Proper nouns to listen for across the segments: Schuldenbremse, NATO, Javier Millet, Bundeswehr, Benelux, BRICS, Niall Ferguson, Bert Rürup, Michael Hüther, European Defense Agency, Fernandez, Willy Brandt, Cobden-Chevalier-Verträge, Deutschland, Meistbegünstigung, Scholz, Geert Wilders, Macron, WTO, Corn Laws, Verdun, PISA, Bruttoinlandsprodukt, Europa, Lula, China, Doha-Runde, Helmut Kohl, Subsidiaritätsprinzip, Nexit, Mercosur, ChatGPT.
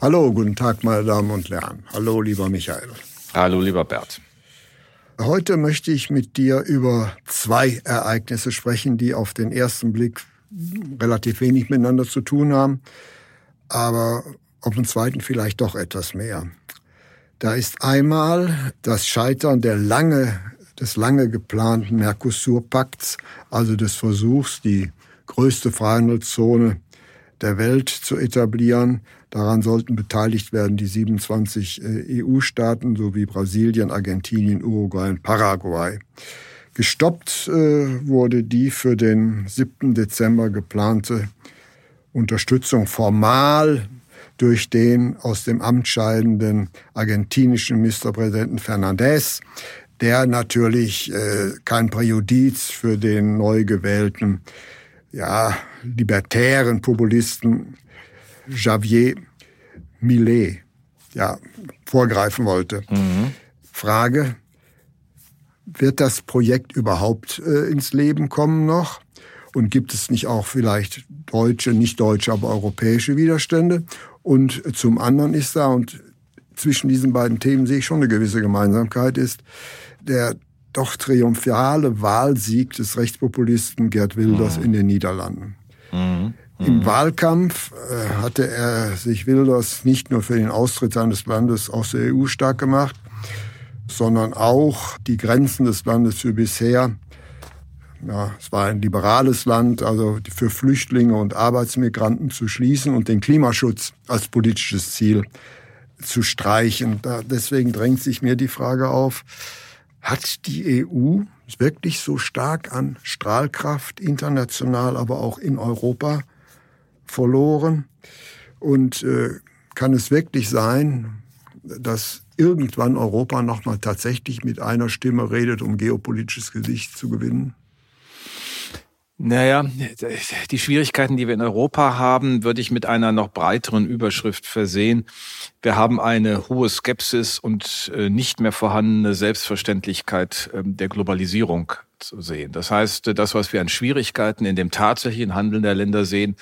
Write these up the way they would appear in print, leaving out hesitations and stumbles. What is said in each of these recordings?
Hallo, guten Tag, meine Damen und Herren. Hallo, lieber Michael. Hallo, lieber Bert. Heute möchte ich mit dir über zwei Ereignisse sprechen, die auf den ersten Blick relativ wenig miteinander zu tun haben, aber auf den zweiten vielleicht doch etwas mehr. Da ist einmal das Scheitern des lange geplanten Mercosur-Pakts, also des Versuchs, die größte Freihandelszone der Welt zu etablieren. Daran sollten beteiligt werden die 27 EU-Staaten sowie Brasilien, Argentinien, Uruguay und Paraguay. Gestoppt wurde die für den 7. Dezember geplante Unterstützung formal durch den aus dem Amt scheidenden argentinischen Ministerpräsidenten Fernandez, der natürlich kein Präjudiz für den neu gewählten, libertären Populisten Javier Millet vorgreifen wollte. Mhm. Frage, wird das Projekt überhaupt ins Leben kommen noch? Und gibt es nicht auch vielleicht deutsche, nicht deutsche, aber europäische Widerstände? Und zum anderen ist da, und zwischen diesen beiden Themen sehe ich schon eine gewisse Gemeinsamkeit, ist der doch triumphale Wahlsieg des Rechtspopulisten Geert Wilders in den Niederlanden. Mhm. Mhm. Im Wahlkampf hatte er sich Wilders nicht nur für den Austritt seines Landes aus der EU stark gemacht, sondern auch die Grenzen des Landes für bisher. Ja, es war ein liberales Land, also für Flüchtlinge und Arbeitsmigranten zu schließen und den Klimaschutz als politisches Ziel zu streichen. Deswegen drängt sich mir die Frage auf, hat die EU wirklich so stark an Strahlkraft international, aber auch in Europa verloren? Und kann es wirklich sein, dass irgendwann Europa nochmal tatsächlich mit einer Stimme redet, um geopolitisches Gesicht zu gewinnen? Naja, die Schwierigkeiten, die wir in Europa haben, würde ich mit einer noch breiteren Überschrift versehen. Wir haben eine hohe Skepsis und nicht mehr vorhandene Selbstverständlichkeit der Globalisierung zu sehen. Das heißt, das, was wir an Schwierigkeiten in dem tatsächlichen Handeln der Länder sehen,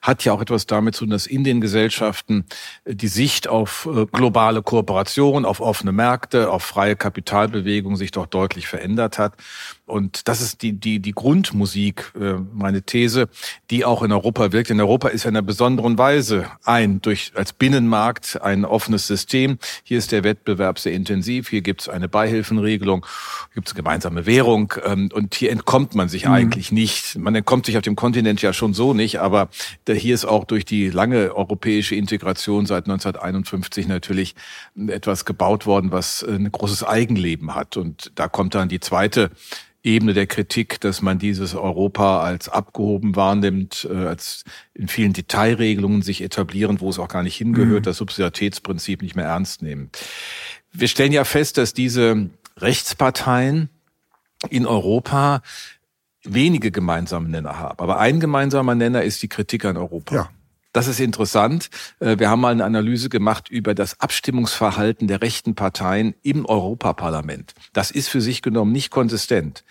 hat ja auch etwas damit zu tun, dass in den Gesellschaften die Sicht auf globale Kooperation, auf offene Märkte, auf freie Kapitalbewegung sich doch deutlich verändert hat. Und das ist die Grundmusik, meine These, die auch in Europa wirkt. In Europa ist ja in einer besonderen Weise als Binnenmarkt ein offenes System. Hier ist der Wettbewerb sehr intensiv. Hier gibt es eine Beihilfenregelung, gibt es gemeinsame Währung. Und hier entkommt man sich eigentlich nicht. Man entkommt sich auf dem Kontinent ja schon so nicht. Aber hier ist auch durch die lange europäische Integration seit 1951 natürlich etwas gebaut worden, was ein großes Eigenleben hat. Und da kommt dann die zweite Ebene der Kritik, dass man dieses Europa als abgehoben wahrnimmt, als in vielen Detailregelungen sich etablieren, wo es auch gar nicht hingehört, das Subsidiaritätsprinzip nicht mehr ernst nehmen. Wir stellen ja fest, dass diese Rechtsparteien in Europa wenige gemeinsame Nenner haben. Aber ein gemeinsamer Nenner ist die Kritik an Europa. Ja. Das ist interessant. Wir haben mal eine Analyse gemacht über das Abstimmungsverhalten der rechten Parteien im Europaparlament. Das ist für sich genommen nicht konsistent.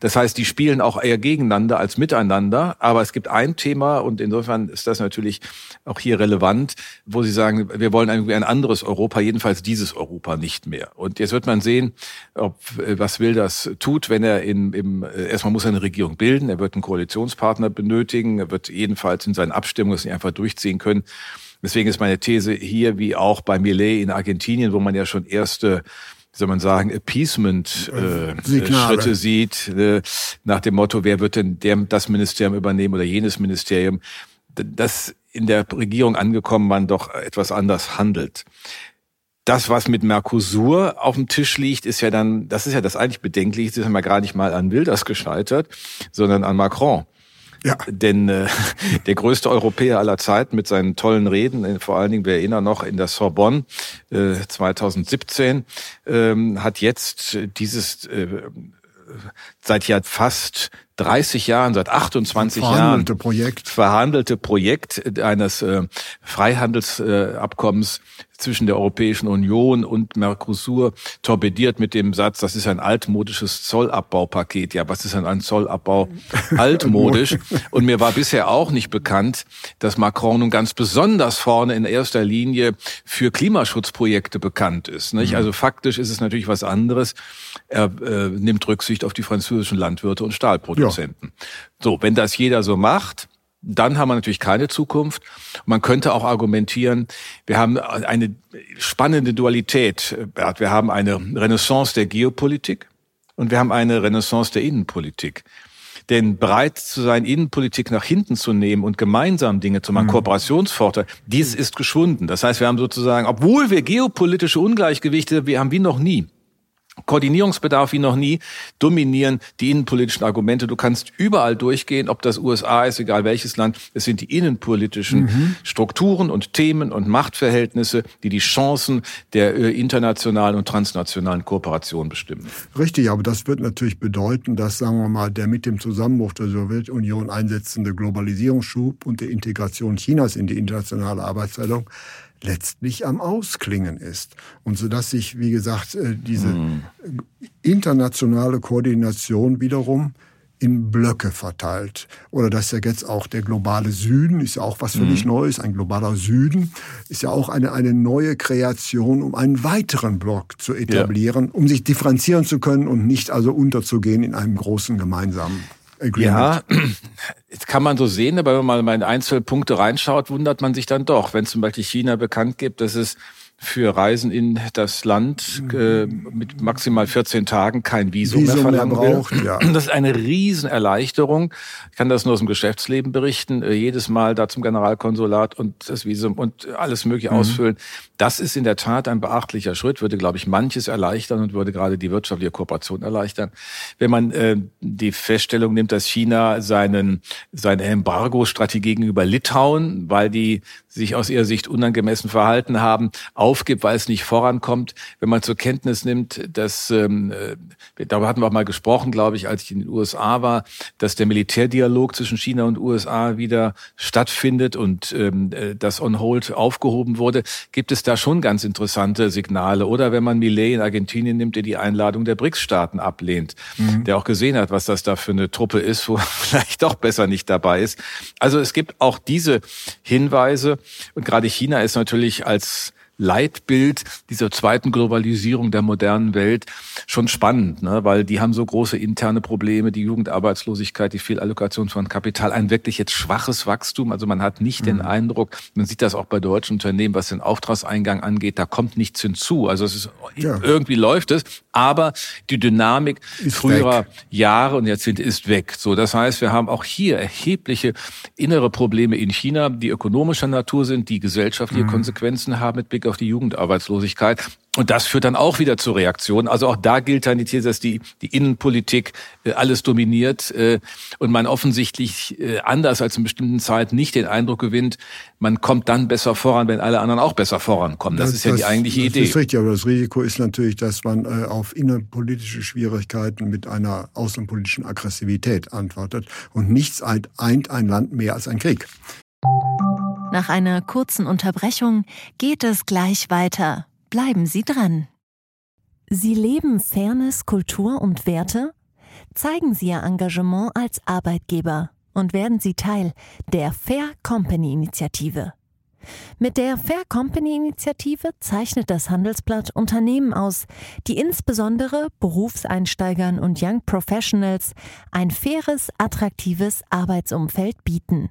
Das heißt, die spielen auch eher gegeneinander als miteinander. Aber es gibt ein Thema, und insofern ist das natürlich auch hier relevant, wo sie sagen, wir wollen irgendwie ein anderes Europa, jedenfalls dieses Europa nicht mehr. Und jetzt wird man sehen, was Wilders tut, wenn er erstmal muss er eine Regierung bilden, er wird einen Koalitionspartner benötigen, er wird jedenfalls in seinen Abstimmungen nicht einfach durchziehen können. Deswegen ist meine These hier, wie auch bei Millet in Argentinien, wo man ja schon erste, wie soll man sagen, Appeasement-Schritte sieht, nach dem Motto, wer wird denn das Ministerium übernehmen oder jenes Ministerium, dass in der Regierung angekommen man doch etwas anders handelt. Das, was mit Mercosur auf dem Tisch liegt, ist ja dann, das ist ja das eigentlich Bedenkliche, das ist ja gar nicht mal an Wilders gescheitert, sondern an Macron. Ja. Denn der größte Europäer aller Zeiten mit seinen tollen Reden, vor allen Dingen, wir erinnern noch, in der Sorbonne 2017, hat jetzt dieses seit ja fast 30 Jahren, seit 28 Jahren verhandelte Projekt eines Freihandelsabkommens zwischen der Europäischen Union und Mercosur torpediert mit dem Satz, das ist ein altmodisches Zollabbaupaket. Ja, was ist denn ein Zollabbau altmodisch? Und mir war bisher auch nicht bekannt, dass Macron nun ganz besonders vorne in erster Linie für Klimaschutzprojekte bekannt ist. Nicht? Also faktisch ist es natürlich was anderes. Er nimmt Rücksicht auf die französischen Landwirte und Stahlproduzenten. Ja. So, wenn das jeder so macht, dann haben wir natürlich keine Zukunft. Man könnte auch argumentieren, wir haben eine spannende Dualität, Bert. Wir haben eine Renaissance der Geopolitik und wir haben eine Renaissance der Innenpolitik. Denn bereit zu sein, Innenpolitik nach hinten zu nehmen und gemeinsam Dinge zu machen, Kooperationsvorteile, dies ist geschwunden. Das heißt, wir haben sozusagen, obwohl wir geopolitische Ungleichgewichte, wir haben wie noch nie. Koordinierungsbedarf wie noch nie, dominieren die innenpolitischen Argumente. Du kannst überall durchgehen, ob das USA ist, egal welches Land. Es sind die innenpolitischen Strukturen und Themen und Machtverhältnisse, die die Chancen der internationalen und transnationalen Kooperation bestimmen. Richtig, aber das wird natürlich bedeuten, dass, sagen wir mal, der mit dem Zusammenbruch der Sowjetunion einsetzende Globalisierungsschub und der Integration Chinas in die internationale Arbeitsteilung letztlich am Ausklingen ist. Und sodass sich, wie gesagt, diese internationale Koordination wiederum in Blöcke verteilt. Oder dass ja jetzt auch der globale Süden, ist ja auch was völlig Neues, ein globaler Süden, ist ja auch eine neue Kreation, um einen weiteren Block zu etablieren, um sich differenzieren zu können und nicht also unterzugehen in einem großen gemeinsamen Agreement. Ja, jetzt kann man so sehen, aber wenn man mal in einzelne Punkte reinschaut, wundert man sich dann doch, wenn zum Beispiel China bekannt gibt, dass es für Reisen in das Land mit maximal 14 Tagen kein Visum mehr verlangen braucht. Ja. Das ist eine Riesenerleichterung. Ich kann das nur aus dem Geschäftsleben berichten. Jedes Mal da zum Generalkonsulat und das Visum und alles Mögliche ausfüllen. Das ist in der Tat ein beachtlicher Schritt, würde, glaube ich, manches erleichtern und würde gerade die wirtschaftliche Kooperation erleichtern. Wenn man die Feststellung nimmt, dass China seine Embargo-Strategie gegenüber Litauen, weil die sich aus ihrer Sicht unangemessen verhalten haben, aufgibt, weil es nicht vorankommt. Wenn man zur Kenntnis nimmt, dass, darüber hatten wir auch mal gesprochen, glaube ich, als ich in den USA war, dass der Militärdialog zwischen China und USA wieder stattfindet und das on hold aufgehoben wurde, gibt es da schon ganz interessante Signale. Oder wenn man Millet in Argentinien nimmt, der die Einladung der BRICS-Staaten ablehnt, der auch gesehen hat, was das da für eine Truppe ist, wo vielleicht doch besser nicht dabei ist. Also es gibt auch diese Hinweise. Und gerade China ist natürlich als Leitbild dieser zweiten Globalisierung der modernen Welt schon spannend, ne? Weil die haben so große interne Probleme, die Jugendarbeitslosigkeit, die Fehlallokation von Kapital, ein wirklich jetzt schwaches Wachstum. Also man hat nicht den Eindruck, man sieht das auch bei deutschen Unternehmen, was den Auftragseingang angeht, da kommt nichts hinzu. Also es ist, irgendwie läuft es, aber die Dynamik ist früherer Jahre und Jahrzehnte ist weg. So, das heißt, wir haben auch hier erhebliche innere Probleme in China, die ökonomischer Natur sind, die gesellschaftliche Konsequenzen haben mit Blick auf die Jugendarbeitslosigkeit. Und das führt dann auch wieder zu Reaktionen. Also auch da gilt dann die These, dass die Innenpolitik alles dominiert und man offensichtlich anders als in bestimmten Zeiten nicht den Eindruck gewinnt, man kommt dann besser voran, wenn alle anderen auch besser vorankommen. Das ist ja die eigentliche Idee. Das ist richtig, aber das Risiko ist natürlich, dass man auf innenpolitische Schwierigkeiten mit einer außenpolitischen Aggressivität antwortet. Und nichts eint ein Land mehr als ein Krieg. Nach einer kurzen Unterbrechung geht es gleich weiter. Bleiben Sie dran. Sie leben Fairness, Kultur und Werte? Zeigen Sie Ihr Engagement als Arbeitgeber und werden Sie Teil der Fair Company Initiative. Mit der Fair Company Initiative zeichnet das Handelsblatt Unternehmen aus, die insbesondere Berufseinsteigern und Young Professionals ein faires, attraktives Arbeitsumfeld bieten.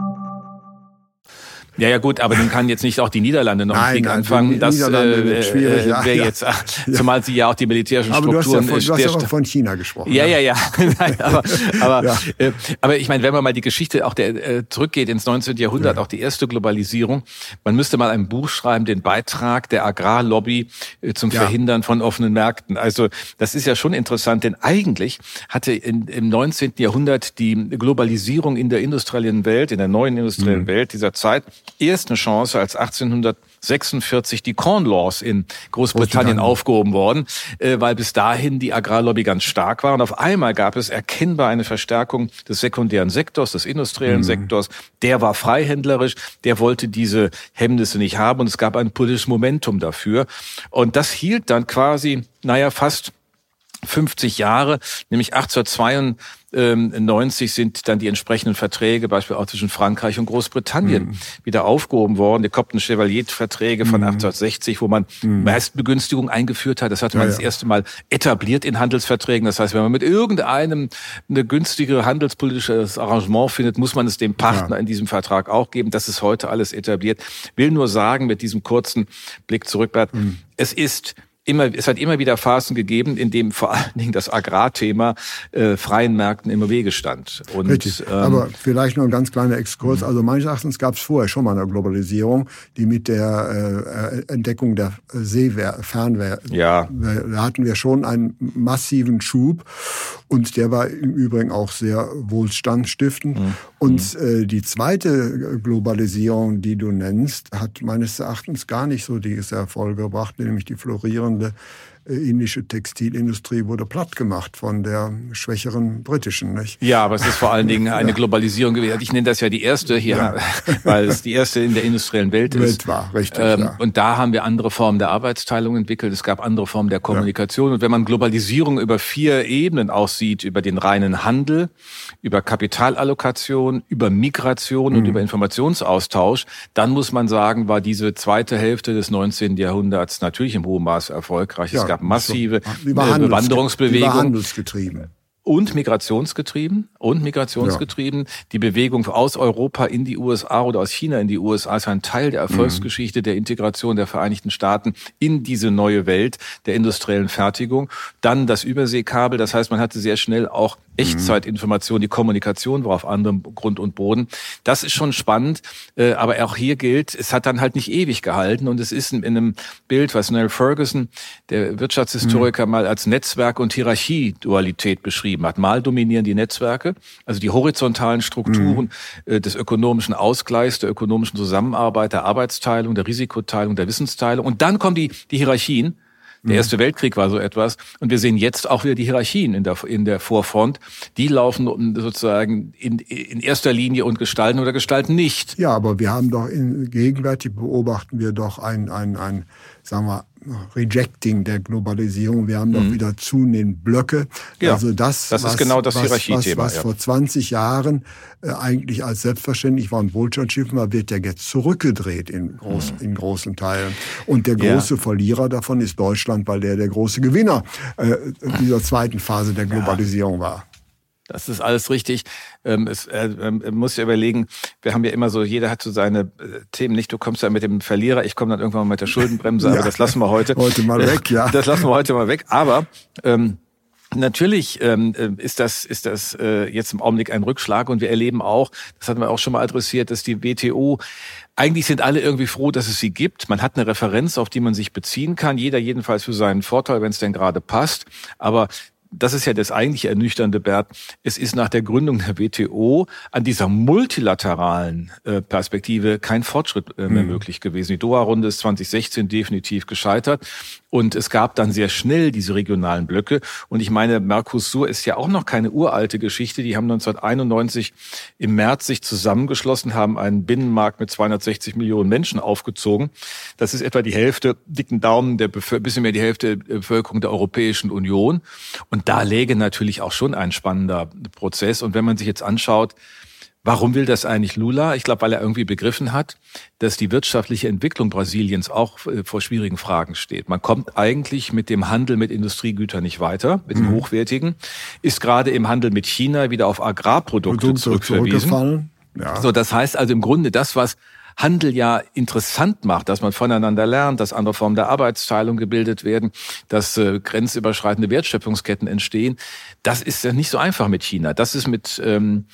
Ja, ja gut, aber dann kann jetzt nicht auch die Niederlande noch einen Krieg anfangen. Das wird schwierig, zumal sie ja auch die militärischen Strukturen... Aber du hast ja von China gesprochen. Ja, ja, ja. Nein, aber ich meine, wenn man mal die Geschichte auch zurückgeht ins 19. Jahrhundert, auch die erste Globalisierung, man müsste mal ein Buch schreiben, den Beitrag der Agrarlobby zum Verhindern von offenen Märkten. Also das ist ja schon interessant, denn eigentlich hatte im 19. Jahrhundert die Globalisierung in der industriellen Welt, in der neuen industriellen Welt dieser Zeit, erst eine Chance, als 1846 die Corn Laws in Großbritannien aufgehoben worden, weil bis dahin die Agrarlobby ganz stark war. Und auf einmal gab es erkennbar eine Verstärkung des sekundären Sektors, des industriellen Sektors. Der war freihändlerisch, der wollte diese Hemmnisse nicht haben und es gab ein politisches Momentum dafür. Und das hielt dann quasi, fast 50 Jahre, nämlich 1892 sind dann die entsprechenden Verträge, beispielsweise auch zwischen Frankreich und Großbritannien, wieder aufgehoben worden. Die Cobden-Chevalier-Verträge von 1860, wo man Meistbegünstigung eingeführt hat. Das hatte man das erste Mal etabliert in Handelsverträgen. Das heißt, wenn man mit irgendeinem eine günstigere handelspolitisches Arrangement findet, muss man es dem Partner in diesem Vertrag auch geben. Das ist heute alles etabliert. Will nur sagen, mit diesem kurzen Blick zurück, Bert, es hat immer wieder Phasen gegeben, in dem vor allen Dingen das Agrarthema freien Märkten im Wege stand. Und, richtig, aber vielleicht noch ein ganz kleiner Exkurs. Also meines Erachtens gab es vorher schon mal eine Globalisierung, die mit der Entdeckung der Fernwehr, da hatten wir schon einen massiven Schub und der war im Übrigen auch sehr wohlstandsstiftend. Und die zweite Globalisierung, die du nennst, hat meines Erachtens gar nicht so diese Erfolge gebracht, nämlich die florierende indische Textilindustrie wurde platt gemacht von der schwächeren britischen, nicht? Ja, aber es ist vor allen Dingen eine Globalisierung gewesen. Ich nenne das ja die erste hier, weil es die erste in der industriellen Welt ist. War, richtig. Und da haben wir andere Formen der Arbeitsteilung entwickelt. Es gab andere Formen der Kommunikation. Ja. Und wenn man Globalisierung über 4 Ebenen aussieht, über den reinen Handel, über Kapitalallokation, über Migration und über Informationsaustausch, dann muss man sagen, war diese zweite Hälfte des 19. Jahrhunderts natürlich im hohen Maße erfolgreich. Ja. Es gab massive Wanderungsbewegungen. Handelsgetrieben. Und migrationsgetrieben. Die Bewegung aus Europa in die USA oder aus China in die USA ist ein Teil der Erfolgsgeschichte der Integration der Vereinigten Staaten in diese neue Welt der industriellen Fertigung. Dann das Überseekabel. Das heißt, man hatte sehr schnell auch Echtzeitinformation. Die Kommunikation war auf anderem Grund und Boden. Das ist schon spannend. Aber auch hier gilt, es hat dann halt nicht ewig gehalten. Und es ist in einem Bild, was Niall Ferguson, der Wirtschaftshistoriker, mal als Netzwerk- und Hierarchie-Dualität beschrieben hat. Mal dominieren die Netzwerke, also die horizontalen Strukturen des ökonomischen Ausgleichs, der ökonomischen Zusammenarbeit, der Arbeitsteilung, der Risikoteilung, der Wissensteilung. Und dann kommen die Hierarchien. Der Erste Weltkrieg war so etwas. Und wir sehen jetzt auch wieder die Hierarchien in der Vorfront. Die laufen sozusagen in erster Linie und gestalten oder gestalten nicht. Ja, aber wir haben doch gegenwärtig beobachten wir doch ein sagen wir, Rejecting der Globalisierung. Wir haben doch wieder zunehmend Blöcke. Ja, also das ist genau das Hierarchiethema. Was vor 20 Jahren eigentlich als selbstverständlich war und Wohlstandsschiffen war, wird ja jetzt zurückgedreht in großen Teilen. Und der große Verlierer davon ist Deutschland, weil der große Gewinner dieser zweiten Phase der Globalisierung war. Das ist alles richtig. Muss ja überlegen, wir haben ja immer so, jeder hat so seine Themen. Nicht, du kommst ja mit dem Verlierer, ich komme dann irgendwann mal mit der Schuldenbremse, aber das lassen wir heute. Heute mal weg, ja. Das lassen wir heute mal weg. Aber natürlich ist das jetzt im Augenblick ein Rückschlag und wir erleben auch, das hatten wir auch schon mal adressiert, dass die WTO, eigentlich sind alle irgendwie froh, dass es sie gibt. Man hat eine Referenz, auf die man sich beziehen kann. Jeder jedenfalls für seinen Vorteil, wenn es denn gerade passt. Aber das ist ja das eigentlich Ernüchternde, Bert. Es ist nach der Gründung der WTO an dieser multilateralen Perspektive kein Fortschritt mehr möglich gewesen. Die Doha-Runde ist 2016 definitiv gescheitert. Und es gab dann sehr schnell diese regionalen Blöcke. Und ich meine, Mercosur ist ja auch noch keine uralte Geschichte. Die haben 1991 im März sich zusammengeschlossen, haben einen Binnenmarkt mit 260 Millionen Menschen aufgezogen. Das ist etwa die Hälfte, dicken Daumen, bisschen mehr die Hälfte der Bevölkerung der Europäischen Union. Und da läge natürlich auch schon ein spannender Prozess. Und wenn man sich jetzt anschaut, warum will das eigentlich Lula? Ich glaube, weil er irgendwie begriffen hat, dass die wirtschaftliche Entwicklung Brasiliens auch vor schwierigen Fragen steht. Man kommt eigentlich mit dem Handel mit Industriegütern nicht weiter, mit dem Hochwertigen, ist gerade im Handel mit China wieder auf Agrarprodukte zurückverwiesen. Ja. So, das heißt also im Grunde das, was Handel ja interessant macht, dass man voneinander lernt, dass andere Formen der Arbeitsteilung gebildet werden, dass grenzüberschreitende Wertschöpfungsketten entstehen. Das ist ja nicht so einfach mit China. Das ist mit den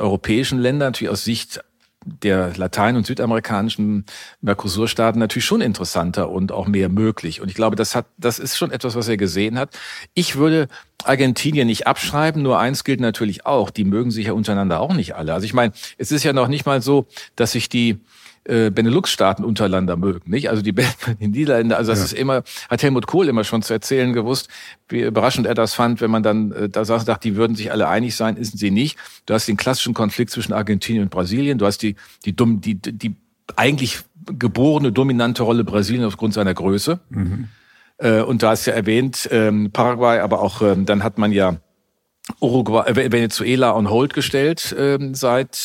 europäischen Ländern natürlich aus Sicht der latein- und südamerikanischen Mercosur-Staaten natürlich schon interessanter und auch mehr möglich. Und ich glaube, das ist schon etwas, was er gesehen hat. Ich würde Argentinien nicht abschreiben, nur eins gilt natürlich auch, die mögen sich ja untereinander auch nicht alle. Also ich meine, es ist ja noch nicht mal so, dass sich die Benelux-Staaten untereinander mögen, nicht? Also die Niederländer, also das ist immer, hat Helmut Kohl immer schon zu erzählen gewusst, wie überraschend er das fand, wenn man dann da saß und dachte, die würden sich alle einig sein, sind sie nicht. Du hast den klassischen Konflikt zwischen Argentinien und Brasilien, du hast die eigentlich geborene dominante Rolle Brasiliens aufgrund seiner Größe. Mhm. Und da ist ja erwähnt, Paraguay, aber auch dann hat man ja Uruguay, Venezuela on hold gestellt, seit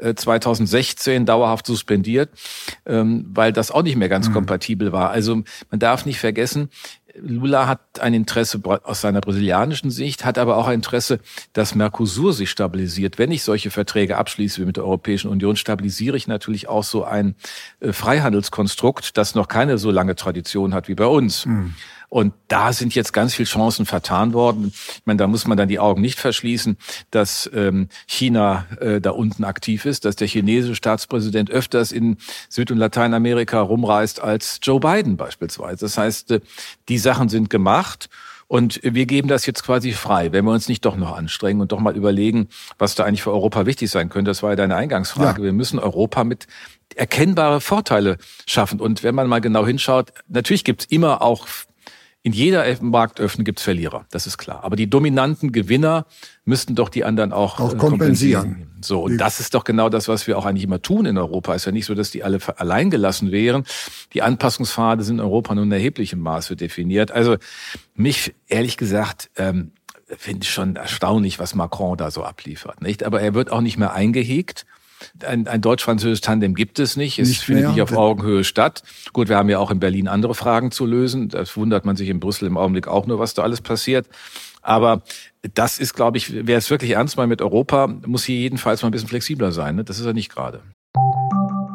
2016 dauerhaft suspendiert, weil das auch nicht mehr ganz kompatibel war. Also man darf nicht vergessen, Lula hat ein Interesse aus seiner brasilianischen Sicht, hat aber auch ein Interesse, dass Mercosur sich stabilisiert. Wenn ich solche Verträge abschließe wie mit der Europäischen Union, stabilisiere ich natürlich auch so ein Freihandelskonstrukt, das noch keine so lange Tradition hat wie bei uns. Mhm. Und da sind jetzt ganz viele Chancen vertan worden. Ich meine, da muss man dann die Augen nicht verschließen, dass China da unten aktiv ist, dass der chinesische Staatspräsident öfters in Süd- und Lateinamerika rumreist als Joe Biden beispielsweise. Das heißt, die Sachen sind gemacht und wir geben das jetzt quasi frei, wenn wir uns nicht doch noch anstrengen und doch mal überlegen, was da eigentlich für Europa wichtig sein könnte. Das war ja deine Eingangsfrage. Ja. Wir müssen Europa mit erkennbare Vorteile schaffen. Und wenn man mal genau hinschaut, natürlich gibt's immer auch in jeder Marktöffnung gibt es Verlierer, das ist klar. Aber die dominanten Gewinner müssten doch die anderen auch kompensieren. So, und das ist doch genau das, was wir auch eigentlich immer tun in Europa. Es ist ja nicht so, dass die alle allein gelassen wären. Die Anpassungspfade sind in Europa nur in erheblichem Maße definiert. Also mich, ehrlich gesagt, finde ich schon erstaunlich, was Macron da so abliefert, nicht? Aber er wird auch nicht mehr eingehegt. Ein deutsch-französisches Tandem gibt es nicht. Es findet nicht auf Augenhöhe statt. Gut, wir haben ja auch in Berlin andere Fragen zu lösen. Das wundert man sich in Brüssel im Augenblick auch nur, was da alles passiert. Aber das ist, glaube ich, wer es wirklich ernst meint mit Europa, muss hier jedenfalls mal ein bisschen flexibler sein. Ne? Das ist ja nicht gerade.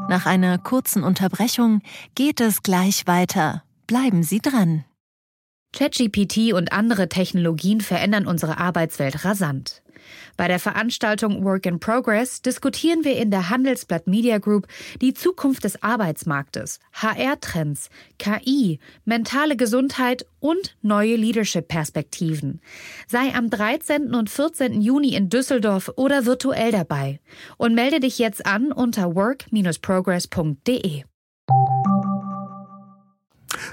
Nach einer kurzen Unterbrechung geht es gleich weiter. Bleiben Sie dran. ChatGPT und andere Technologien verändern unsere Arbeitswelt rasant. Bei der Veranstaltung Work in Progress diskutieren wir in der Handelsblatt Media Group die Zukunft des Arbeitsmarktes, HR-Trends, KI, mentale Gesundheit und neue Leadership-Perspektiven. Sei am 13. und 14. Juni in Düsseldorf oder virtuell dabei und melde dich jetzt an unter work-progress.de.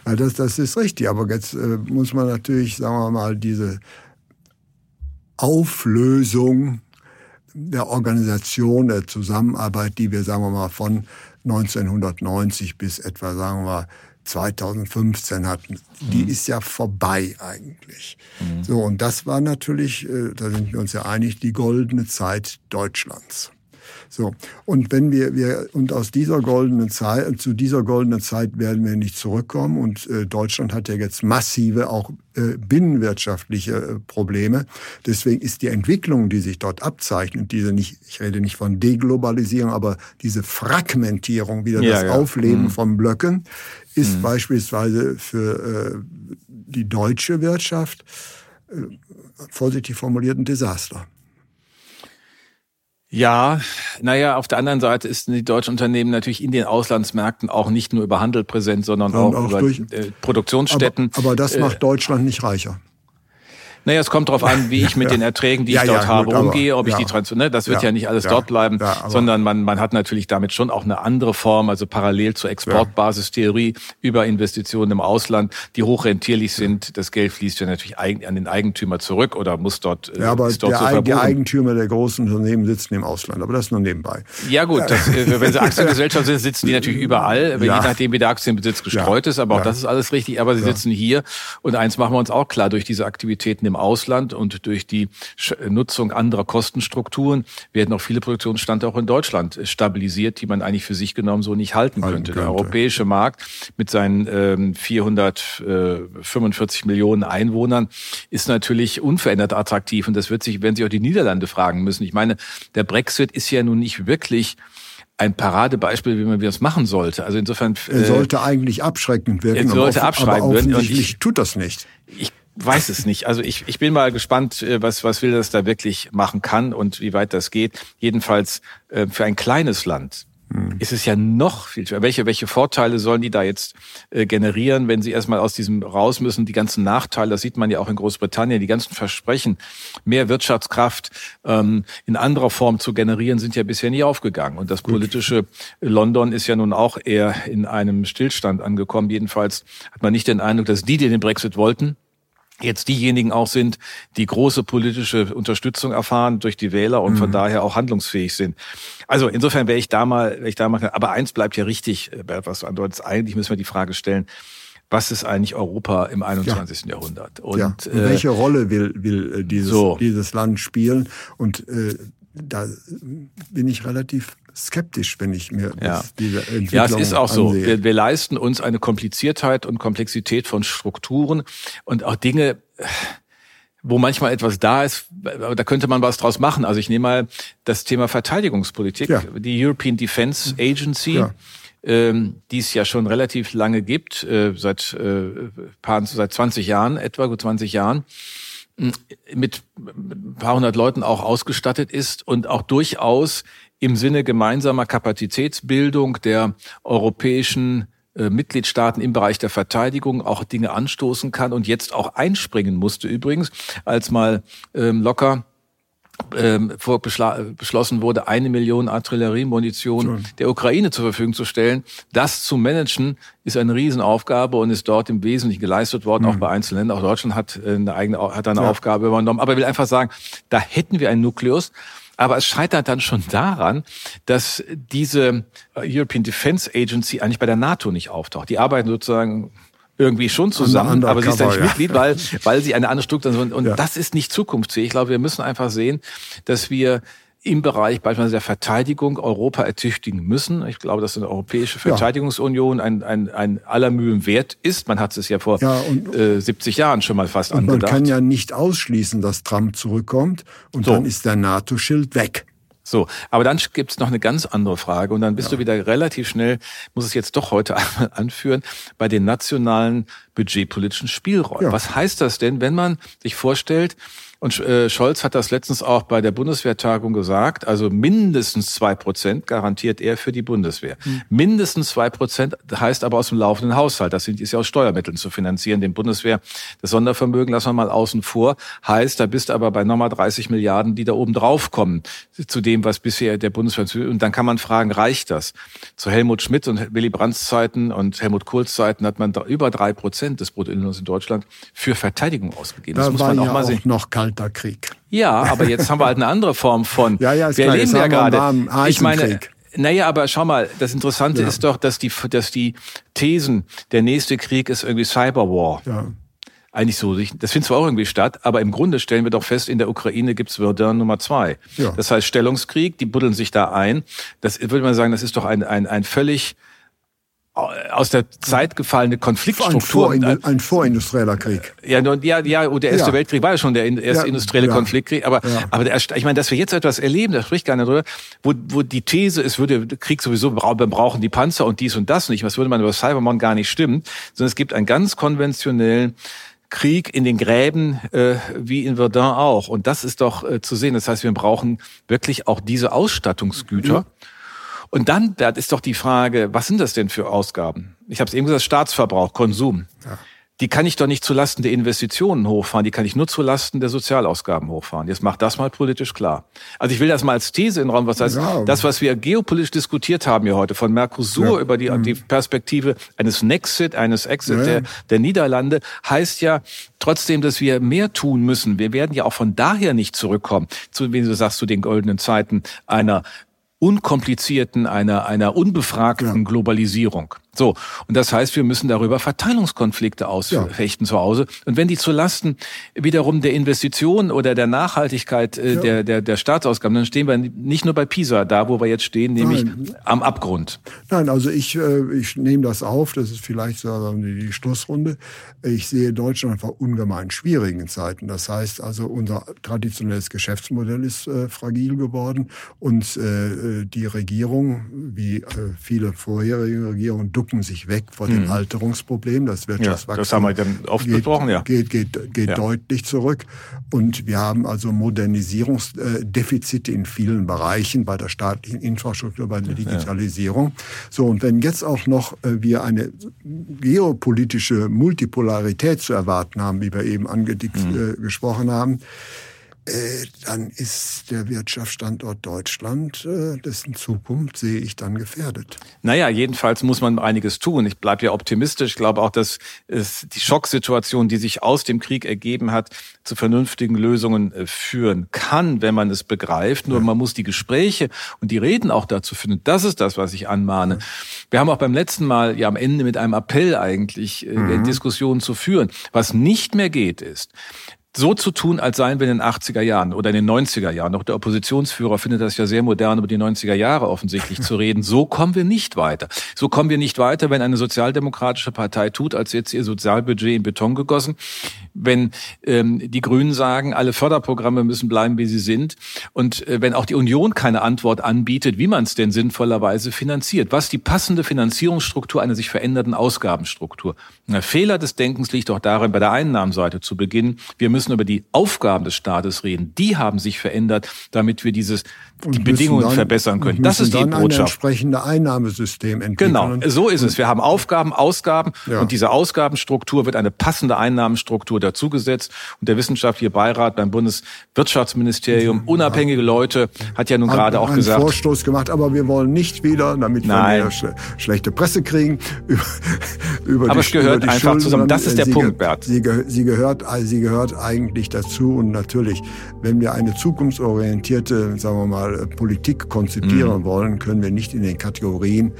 Das ist richtig, aber jetzt muss man natürlich, sagen wir mal, diese Auflösung der Organisation, der Zusammenarbeit, die wir, sagen wir mal, von 1990 bis etwa, sagen wir mal, 2015 hatten, die ist ja vorbei eigentlich. Mhm. So, und das war natürlich, da sind wir uns ja einig, die goldene Zeit Deutschlands. So, und wenn wir aus dieser goldenen Zeit, zu dieser goldenen Zeit werden wir nicht zurückkommen, und Deutschland hat ja jetzt massive auch binnenwirtschaftliche Probleme. Deswegen ist die Entwicklung, die sich dort abzeichnet, ich rede nicht von Deglobalisierung, aber diese Fragmentierung, wieder das Aufleben von Blöcken, ist beispielsweise für die deutsche Wirtschaft, vorsichtig formuliert, ein Desaster. Ja, naja, auf der anderen Seite ist die deutschen Unternehmen natürlich in den Auslandsmärkten auch nicht nur über Handel präsent, sondern auch über durch Produktionsstätten. Aber das macht Deutschland nicht reicher. Naja, es kommt darauf an, wie ich mit den Erträgen, die ich dort habe, umgehe, ob ich die transferiere. Das wird ja nicht alles dort bleiben, sondern man hat natürlich damit schon auch eine andere Form, also parallel zur Exportbasistheorie über Investitionen im Ausland, die hochrentierlich sind. Das Geld fließt ja natürlich an den Eigentümer zurück oder muss dort ist dort so verbuchen. Die Eigentümer der großen Unternehmen sitzen im Ausland, aber das nur nebenbei. Ja gut, wenn sie Aktiengesellschaften sind, sitzen die natürlich überall, je nachdem wie der Aktienbesitz gestreut ist, aber auch das ist alles richtig. Aber sie sitzen hier, und eins machen wir uns auch klar, durch diese Aktivitäten im Ausland und durch die Nutzung anderer Kostenstrukturen werden auch viele Produktionsstandorte auch in Deutschland stabilisiert, die man eigentlich für sich genommen so nicht halten könnte. Der europäische Markt mit seinen 445 Millionen Einwohnern ist natürlich unverändert attraktiv, und das werden sich auch die Niederlande fragen müssen. Ich meine, der Brexit ist ja nun nicht wirklich ein Paradebeispiel, wie man das machen sollte. Also insofern er sollte eigentlich abschreckend werden. Er sollte abschreckend werden. Und ich tut das nicht. Ich weiß es nicht. Also ich bin mal gespannt, was Wilders da wirklich machen kann und wie weit das geht. Jedenfalls für ein kleines Land ist es ja noch viel schwerer. Welche Vorteile sollen die da jetzt generieren, wenn sie erstmal aus diesem raus müssen? Die ganzen Nachteile, das sieht man ja auch in Großbritannien, die ganzen Versprechen, mehr Wirtschaftskraft in anderer Form zu generieren, sind ja bisher nie aufgegangen. Und das politische London ist ja nun auch eher in einem Stillstand angekommen. Jedenfalls hat man nicht den Eindruck, dass die den Brexit wollten, jetzt diejenigen auch sind, die große politische Unterstützung erfahren durch die Wähler und von daher auch handlungsfähig sind. Also insofern wäre ich da mal, aber eins bleibt ja richtig, was du andeutest, eigentlich müssen wir die Frage stellen, was ist eigentlich Europa im 21. Jahrhundert? Und welche Rolle will dieses Land spielen? Und da bin ich relativ skeptisch, wenn ich mir diese Entwicklung ansehe. Ja, es ist auch so. Wir leisten uns eine Kompliziertheit und Komplexität von Strukturen und auch Dinge, wo manchmal etwas da ist, da könnte man was draus machen. Also ich nehme mal das Thema Verteidigungspolitik, die European Defense Agency, die es ja schon relativ lange gibt, seit 20 Jahren, etwa gut 20 Jahren. Mit ein paar hundert Leuten auch ausgestattet ist und auch durchaus im Sinne gemeinsamer Kapazitätsbildung der europäischen Mitgliedstaaten im Bereich der Verteidigung auch Dinge anstoßen kann und jetzt auch einspringen musste übrigens, als mal locker beschlossen wurde, 1 Million Artilleriemunition der Ukraine zur Verfügung zu stellen. Das zu managen ist eine Riesenaufgabe und ist dort im Wesentlichen geleistet worden, auch bei einzelnen Ländern. Auch Deutschland hat eine Aufgabe übernommen. Aber ich will einfach sagen, da hätten wir einen Nukleus. Aber es scheitert dann schon daran, dass diese European Defense Agency eigentlich bei der NATO nicht auftaucht. Die arbeiten sozusagen irgendwie schon zusammen, aber sie ist ja nicht Mitglied, weil sie eine andere Struktur sind. Und das ist nicht zukunftsfähig. Ich glaube, wir müssen einfach sehen, dass wir im Bereich beispielsweise der Verteidigung Europa ertüchtigen müssen. Ich glaube, dass eine europäische Verteidigungsunion ein aller Mühen wert ist. Man hat es ja vor 70 Jahren schon mal fast angedacht. Man kann ja nicht ausschließen, dass Trump zurückkommt und dann ist der NATO-Schild weg. So, aber dann gibt's noch eine ganz andere Frage und dann bist du wieder relativ schnell, muss es jetzt doch heute einmal anführen, bei den nationalen budgetpolitischen Spielräumen. Ja. Was heißt das denn, wenn man sich vorstellt, und Scholz hat das letztens auch bei der Bundeswehrtagung gesagt, also mindestens 2% garantiert er für die Bundeswehr. Mindestens 2% heißt aber aus dem laufenden Haushalt. Das ist ja aus Steuermitteln zu finanzieren, den Bundeswehr. Das Sondervermögen lassen wir mal außen vor. Heißt, da bist du aber bei nochmal 30 Milliarden, die da oben drauf kommen, zu dem, was bisher der Bundeswehr... Und dann kann man fragen, reicht das? Zu Helmut Schmidt und Willy Brandts Zeiten und Helmut Kohls Zeiten hat man über 3% des Bruttoinlands in Deutschland für Verteidigung ausgegeben. Das muss man auch mal sehen. Krieg. Ja, aber jetzt haben wir halt eine andere Form von. Wir leben ja gerade. Ich meine, aber schau mal, das Interessante ist doch, dass die Thesen, der nächste Krieg ist irgendwie Cyberwar. Ja. Eigentlich so. Das findet zwar auch irgendwie statt, aber im Grunde stellen wir doch fest, in der Ukraine gibt's Verdun Nummer 2. Ja. Das heißt Stellungskrieg, die buddeln sich da ein. Das würde man sagen, das ist doch ein völlig aus der Zeit gefallene Konfliktstruktur. Ein vorindustrieller Krieg. Der Erste Weltkrieg war ja schon der erste industrielle Konfliktkrieg. Aber ich meine, dass wir jetzt etwas erleben, da spricht keiner drüber, wo die These ist, würde Krieg sowieso brauchen die Panzer und dies und das nicht. Was würde man über Cybermon gar nicht stimmen. Sondern es gibt einen ganz konventionellen Krieg in den Gräben, wie in Verdun auch. Und das ist doch zu sehen. Das heißt, wir brauchen wirklich auch diese Ausstattungsgüter. Ja. Und dann, da ist doch die Frage, was sind das denn für Ausgaben? Ich habe es eben gesagt, Staatsverbrauch, Konsum. Ja. Die kann ich doch nicht zulasten der Investitionen hochfahren, die kann ich nur zulasten der Sozialausgaben hochfahren. Jetzt macht das mal politisch klar. Also ich will das mal als These in den Raum, was heißt, das, was wir geopolitisch diskutiert haben hier heute, von Mercosur über die Perspektive eines Nexit, eines Exit der Niederlande, heißt ja trotzdem, dass wir mehr tun müssen. Wir werden ja auch von daher nicht zurückkommen, wie du sagst, zu den goldenen Zeiten einer unkomplizierten, einer unbefragten Globalisierung. So, und das heißt, wir müssen darüber Verteilungskonflikte ausfechten zu Hause. Und wenn die zu Lasten wiederum der Investition oder der Nachhaltigkeit der Staatsausgaben, dann stehen wir nicht nur bei PISA da, wo wir jetzt stehen, nämlich am Abgrund. Nein, also ich nehme das auf, das ist vielleicht die Schlussrunde. Ich sehe Deutschland einfach ungemein schwierigen Zeiten. Das heißt also, unser traditionelles Geschäftsmodell ist fragil geworden und die Regierung, wie viele vorherige Regierungen, ducken sich weg vor dem Alterungsproblem. Das Wirtschaftswachstum das haben wir dann oft besprochen, geht deutlich zurück. Und wir haben also Modernisierungsdefizite in vielen Bereichen, bei der staatlichen Infrastruktur, bei der Digitalisierung. So, und wenn jetzt auch noch wir eine geopolitische Multipolarität zu erwarten haben, wie wir eben gesprochen haben, dann ist der Wirtschaftsstandort Deutschland, dessen Zukunft sehe ich dann gefährdet. Naja, jedenfalls muss man einiges tun. Ich bleibe ja optimistisch. Ich glaube auch, dass es die Schocksituation, die sich aus dem Krieg ergeben hat, zu vernünftigen Lösungen führen kann, wenn man es begreift. Nur man muss die Gespräche und die Reden auch dazu finden. Das ist das, was ich anmahne. Wir haben auch beim letzten Mal am Ende mit einem Appell eigentlich Diskussionen zu führen. Was nicht mehr geht, ist, so zu tun, als seien wir in den 80er Jahren oder in den 90er Jahren. Auch der Oppositionsführer findet das ja sehr modern, über die 90er Jahre offensichtlich zu reden. So kommen wir nicht weiter. So kommen wir nicht weiter, wenn eine sozialdemokratische Partei tut, als jetzt ihr Sozialbudget in Beton gegossen. Wenn die Grünen sagen, alle Förderprogramme müssen bleiben, wie sie sind. Und wenn auch die Union keine Antwort anbietet, wie man es denn sinnvollerweise finanziert. Was die passende Finanzierungsstruktur einer sich verändernden Ausgabenstruktur. Der Fehler des Denkens liegt auch darin, bei der Einnahmenseite zu beginnen. Wir müssen über die Aufgaben des Staates reden. Die haben sich verändert, damit wir die Bedingungen verbessern können. Das ist die Botschaft. Und dann ein entsprechendes Einnahmesystem entwickeln. Genau, so ist es. Wir haben Aufgaben, Ausgaben und diese Ausgabenstruktur wird eine passende Einnahmenstruktur dazugesetzt. Und der wissenschaftliche Beirat beim Bundeswirtschaftsministerium, unabhängige Leute, hat ja nun gerade auch gesagt... einen Vorstoß gemacht, aber wir wollen nicht wieder, damit wir mehr schlechte Presse kriegen, über aber es gehört einfach zusammen. Das ist der Punkt, Bert. Sie gehört eigentlich dazu und natürlich, wenn wir eine zukunftsorientierte, sagen wir mal, Politik konzipieren wollen, können wir nicht in den Kategorien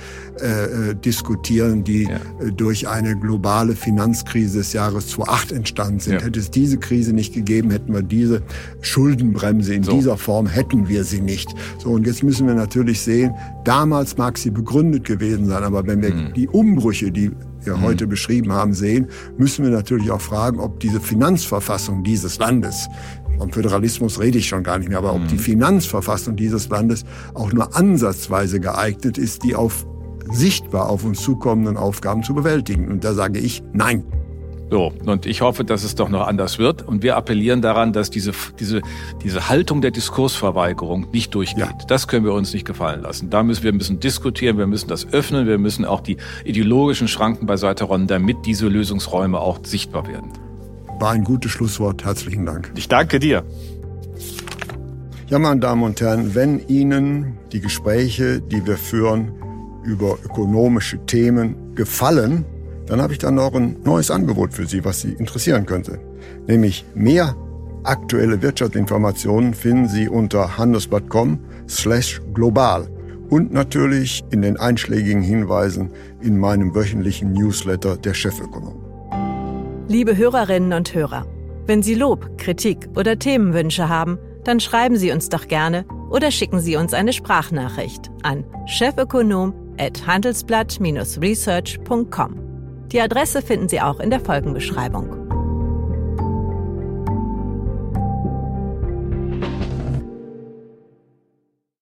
diskutieren, die durch eine globale Finanzkrise des Jahres 2008 entstanden sind. Ja. Hätte es diese Krise nicht gegeben, hätten wir diese Schuldenbremse in dieser Form, hätten wir sie nicht. So, und jetzt müssen wir natürlich sehen, damals mag sie begründet gewesen sein, aber wenn wir die Umbrüche, die wir heute beschrieben haben, sehen, müssen wir natürlich auch fragen, ob diese Finanzverfassung dieses Landes, vom Föderalismus rede ich schon gar nicht mehr, aber ob die Finanzverfassung dieses Landes auch nur ansatzweise geeignet ist, die sichtbar auf uns zukommenden Aufgaben zu bewältigen. Und da sage ich nein. So, und ich hoffe, dass es doch noch anders wird. Und wir appellieren daran, dass diese Haltung der Diskursverweigerung nicht durchgeht. Ja. Das können wir uns nicht gefallen lassen. Da müssen wir diskutieren, wir müssen das öffnen, wir müssen auch die ideologischen Schranken beiseite räumen, damit diese Lösungsräume auch sichtbar werden. War ein gutes Schlusswort. Herzlichen Dank. Ich danke dir. Ja, meine Damen und Herren, wenn Ihnen die Gespräche, die wir führen, über ökonomische Themen gefallen, dann habe ich dann noch ein neues Angebot für Sie, was Sie interessieren könnte. Nämlich mehr aktuelle Wirtschaftsinformationen finden Sie unter handelsblatt.com/global und natürlich in den einschlägigen Hinweisen in meinem wöchentlichen Newsletter der Chefökonom. Liebe Hörerinnen und Hörer, wenn Sie Lob, Kritik oder Themenwünsche haben, dann schreiben Sie uns doch gerne oder schicken Sie uns eine Sprachnachricht an chefökonom@handelsblatt-research.com. Die Adresse finden Sie auch in der Folgenbeschreibung.